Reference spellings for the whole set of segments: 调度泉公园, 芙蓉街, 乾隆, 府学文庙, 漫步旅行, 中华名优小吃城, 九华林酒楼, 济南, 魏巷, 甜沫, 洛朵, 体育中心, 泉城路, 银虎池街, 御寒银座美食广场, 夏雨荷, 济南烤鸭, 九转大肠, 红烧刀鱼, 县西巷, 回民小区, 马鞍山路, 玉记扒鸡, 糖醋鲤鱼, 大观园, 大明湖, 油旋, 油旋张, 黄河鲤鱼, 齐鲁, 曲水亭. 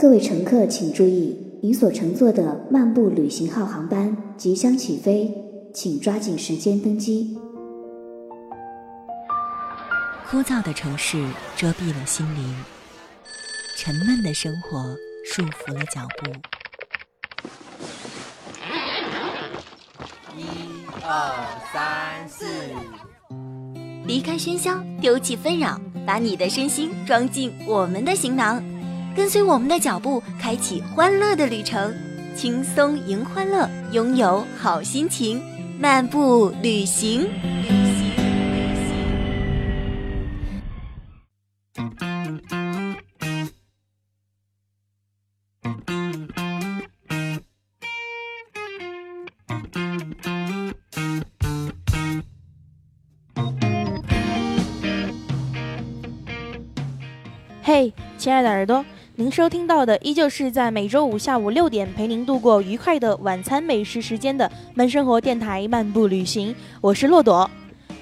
各位乘客请注意，您所乘坐的漫步旅行号航班即将起飞，请抓紧时间登机。枯燥的城市遮蔽了心灵，沉闷的生活束缚了脚步。1、2、3、4，离开喧嚣，丢弃纷扰，把你的身心装进我们的行囊，跟随我们的脚步，开启欢乐的旅程，轻松迎欢乐，拥有好心情，漫步旅行。嘿，亲爱的耳朵，您收听到的依旧是在每周五下午6点陪您度过愉快的晚餐美食时间的慢生活电台漫步旅行，我是洛朵。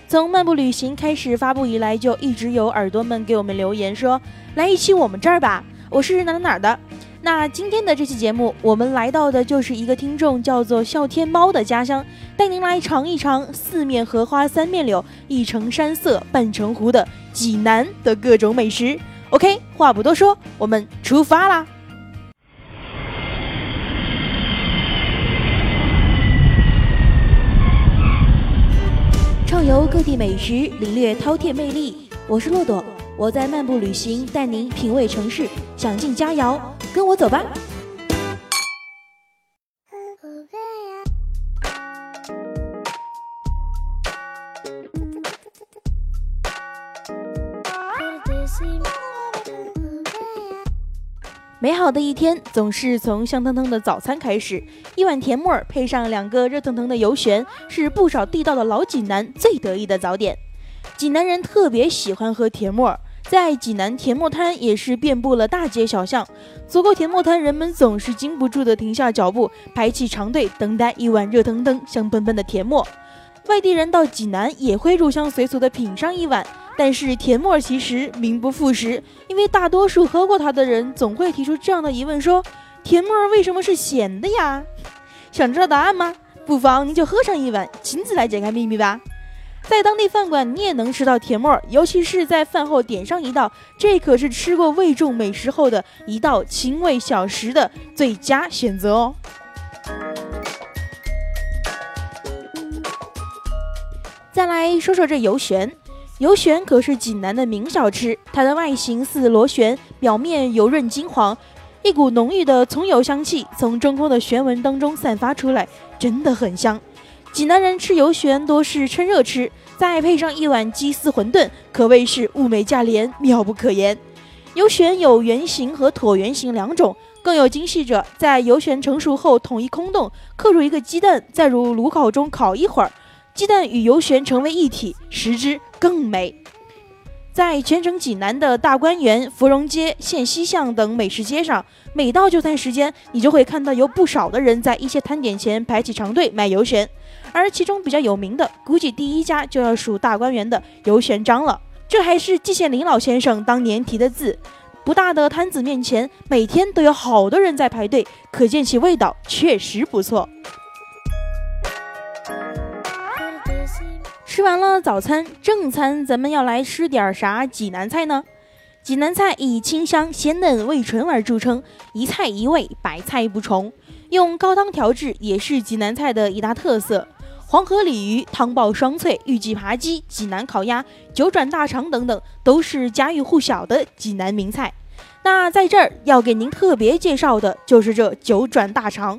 从漫步旅行开始发布以来，就一直有耳朵们给我们留言说，来一期我们这儿吧，我是哪的。那今天的这期节目，我们来到的就是一个听众叫做笑天猫的家乡，带您来尝一尝四面荷花三面柳，一城山色半城湖的济南的各种美食。OK， 话不多说，我们出发啦！畅游各地美食，领略饕餮魅力。我是洛朵，我在漫步旅行，带您品味城市，享尽佳肴。跟我走吧！美好的一天总是从香腾腾的早餐开始，一碗甜沫儿配上2个热腾腾的油旋，是不少地道的老济南最得意的早点。济南人特别喜欢喝甜沫儿，在济南甜沫摊也是遍布了大街小巷。走过甜沫摊，人们总是禁不住地停下脚步，排起长队等待一碗热腾腾香喷喷的甜沫。外地人到济南也会入乡随俗地品上一碗，但是甜沫其实名不副实，因为大多数喝过它的人总会提出这样的疑问说，甜沫为什么是咸的呀？想知道答案吗？不妨您就喝上一碗，亲自来解开秘密吧。在当地饭馆你也能吃到甜沫，尤其是在饭后点上一道，这可是吃过味重美食后的一道清胃小食的最佳选择哦。再来说说这油旋。油旋可是济南的名小吃，它的外形似螺旋，表面油润金黄，一股浓郁的葱油香气从中空的旋纹当中散发出来，真的很香。济南人吃油旋多是趁热吃，再配上一碗鸡丝馄饨，可谓是物美价廉，妙不可言。油旋有圆形和椭圆形2种，更有精细者在油旋成熟后统一空洞，刻入一个鸡蛋，再入炉烤中烤一会儿，鸡蛋与油旋成为一体，食之更美。在全城济南的大观园、芙蓉街、县西巷等美食街上，每到就餐时间，你就会看到有不少的人在一些摊点前排起长队买油旋，而其中比较有名的，估计第一家就要数大观园的油旋张了。这还是季羡林老先生当年题的字。不大的摊子面前，每天都有好多人在排队，可见其味道确实不错。吃完了早餐，正餐咱们要来吃点啥济南菜呢？济南菜以清香、鲜嫩、味醇而著称，一菜一味，百菜不重。用高汤调制也是济南菜的一大特色。黄河鲤鱼、汤爆双脆、玉记扒鸡、济南烤鸭、九转大肠等等，都是家喻户晓的济南名菜。那在这儿要给您特别介绍的就是这九转大肠。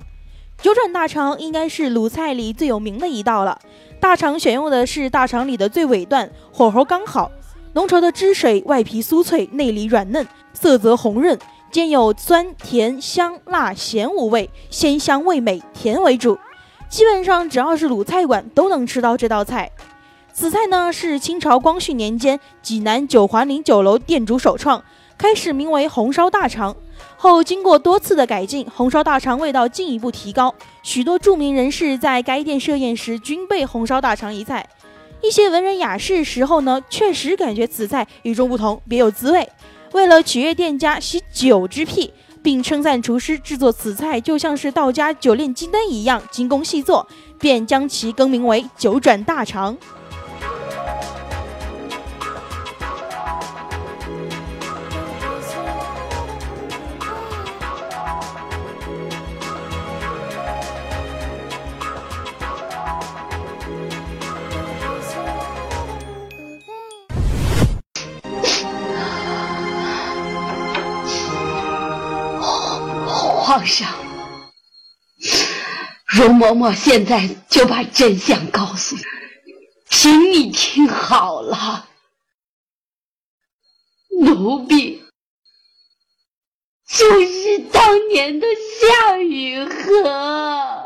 九转大肠应该是鲁菜里最有名的一道了，大肠选用的是大肠里的最尾段，火候刚好，浓稠的汁水，外皮酥脆，内里软嫩，色泽红润，兼有酸、甜、香、辣、咸5味，鲜香味美，甜为主。基本上只要是鲁菜馆都能吃到这道菜。此菜呢是清朝光绪年间济南九华林酒楼店主首创，开始名为红烧大肠，后经过多次的改进，红烧大肠味道进一步提高，许多著名人士在该店设宴时均备红烧大肠一菜。一些文人雅士时候呢，确实感觉此菜与众不同，别有滋味。为了取悦店家，吸酒之癖，并称赞厨师制作此菜就像是道家九炼金丹一样精工细作，便将其更名为九转大肠。皇上，容嬷嬷现在就把真相告诉你，请你听好了，奴婢就是当年的夏雨荷。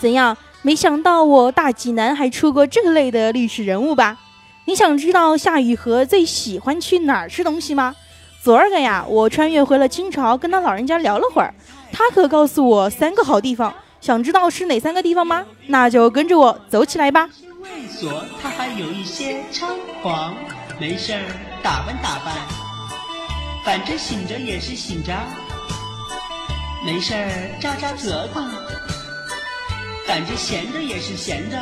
怎样，没想到我大济南还出过这类的历史人物吧？你想知道夏雨荷最喜欢去哪儿吃东西吗？昨儿个呀，我穿越回了清朝，跟他老人家聊了会儿，他可告诉我三个好地方。想知道是哪三个地方吗？那就跟着我走起来吧。卫所他还有一些猖狂，没事打扮打扮，反正醒着也是醒着，没事扎扎舌头，反正闲着也是闲着。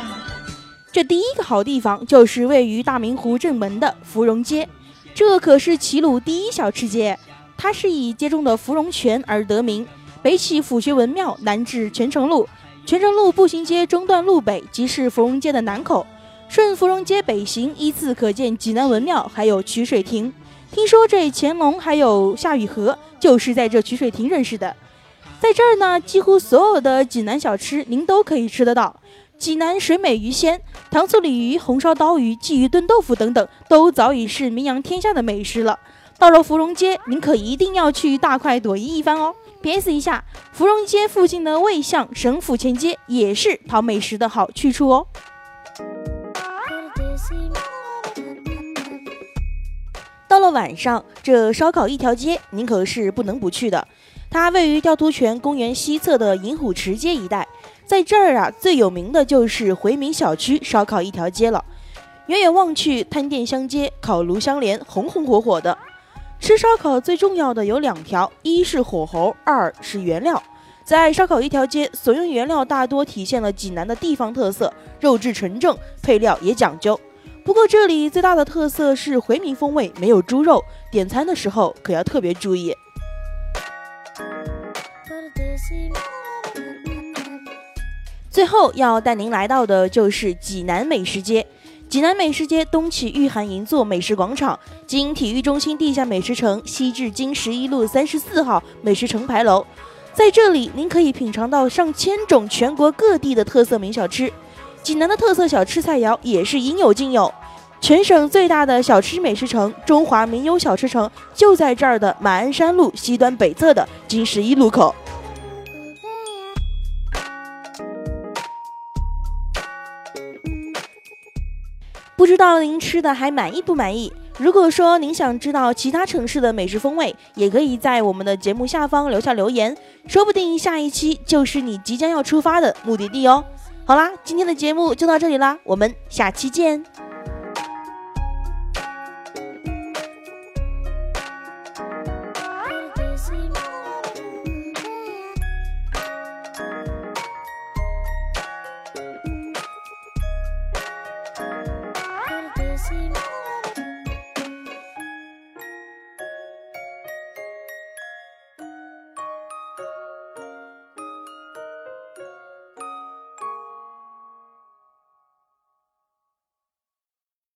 这第一个好地方就是位于大明湖正门的芙蓉街，这可是齐鲁第一小吃街，它是以街中的芙蓉泉而得名。北起府学文庙，南至泉城路，泉城路步行街中段路北即是芙蓉街的南口，顺芙蓉街北行依次可见济南文庙，还有曲水亭。听说这乾隆还有夏雨荷就是在这曲水亭认识的。在这儿呢，几乎所有的济南小吃您都可以吃得到，济南水美鱼鲜、糖醋鲤鱼、红烧刀鱼、鲫鱼炖豆腐等等，都早已是名扬天下的美食了。到了芙蓉街，您可一定要去大快朵颐一番哦。PS 一下，芙蓉街附近的魏巷、省府前街也是淘美食的好去处哦。到了晚上，这烧烤一条街您可是不能不去的，它位于调度泉公园西侧的银虎池街一带。在这儿啊，最有名的就是回民小区烧烤一条街了。远远望去，摊店相接，烤炉相连，红红火火的。吃烧烤最重要的有两条，一是火候，二是原料。在烧烤一条街所用原料大多体现了济南的地方特色，肉质纯正，配料也讲究。不过这里最大的特色是回民风味，没有猪肉，点餐的时候可要特别注意。最后要带您来到的就是济南美食街。济南美食街东起御寒银座美食广场，经体育中心地下美食城，西至经11路34号美食城牌楼。在这里您可以品尝到上千种全国各地的特色名小吃，济南的特色小吃菜肴也是应有尽有。全省最大的小吃美食城中华名优小吃城就在这儿的马鞍山路西端北侧的经11路口。不知道您吃的还满意不满意？如果说您想知道其他城市的美食风味，也可以在我们的节目下方留下留言，说不定下一期就是你即将要出发的目的地哦。好啦，今天的节目就到这里啦，我们下期见。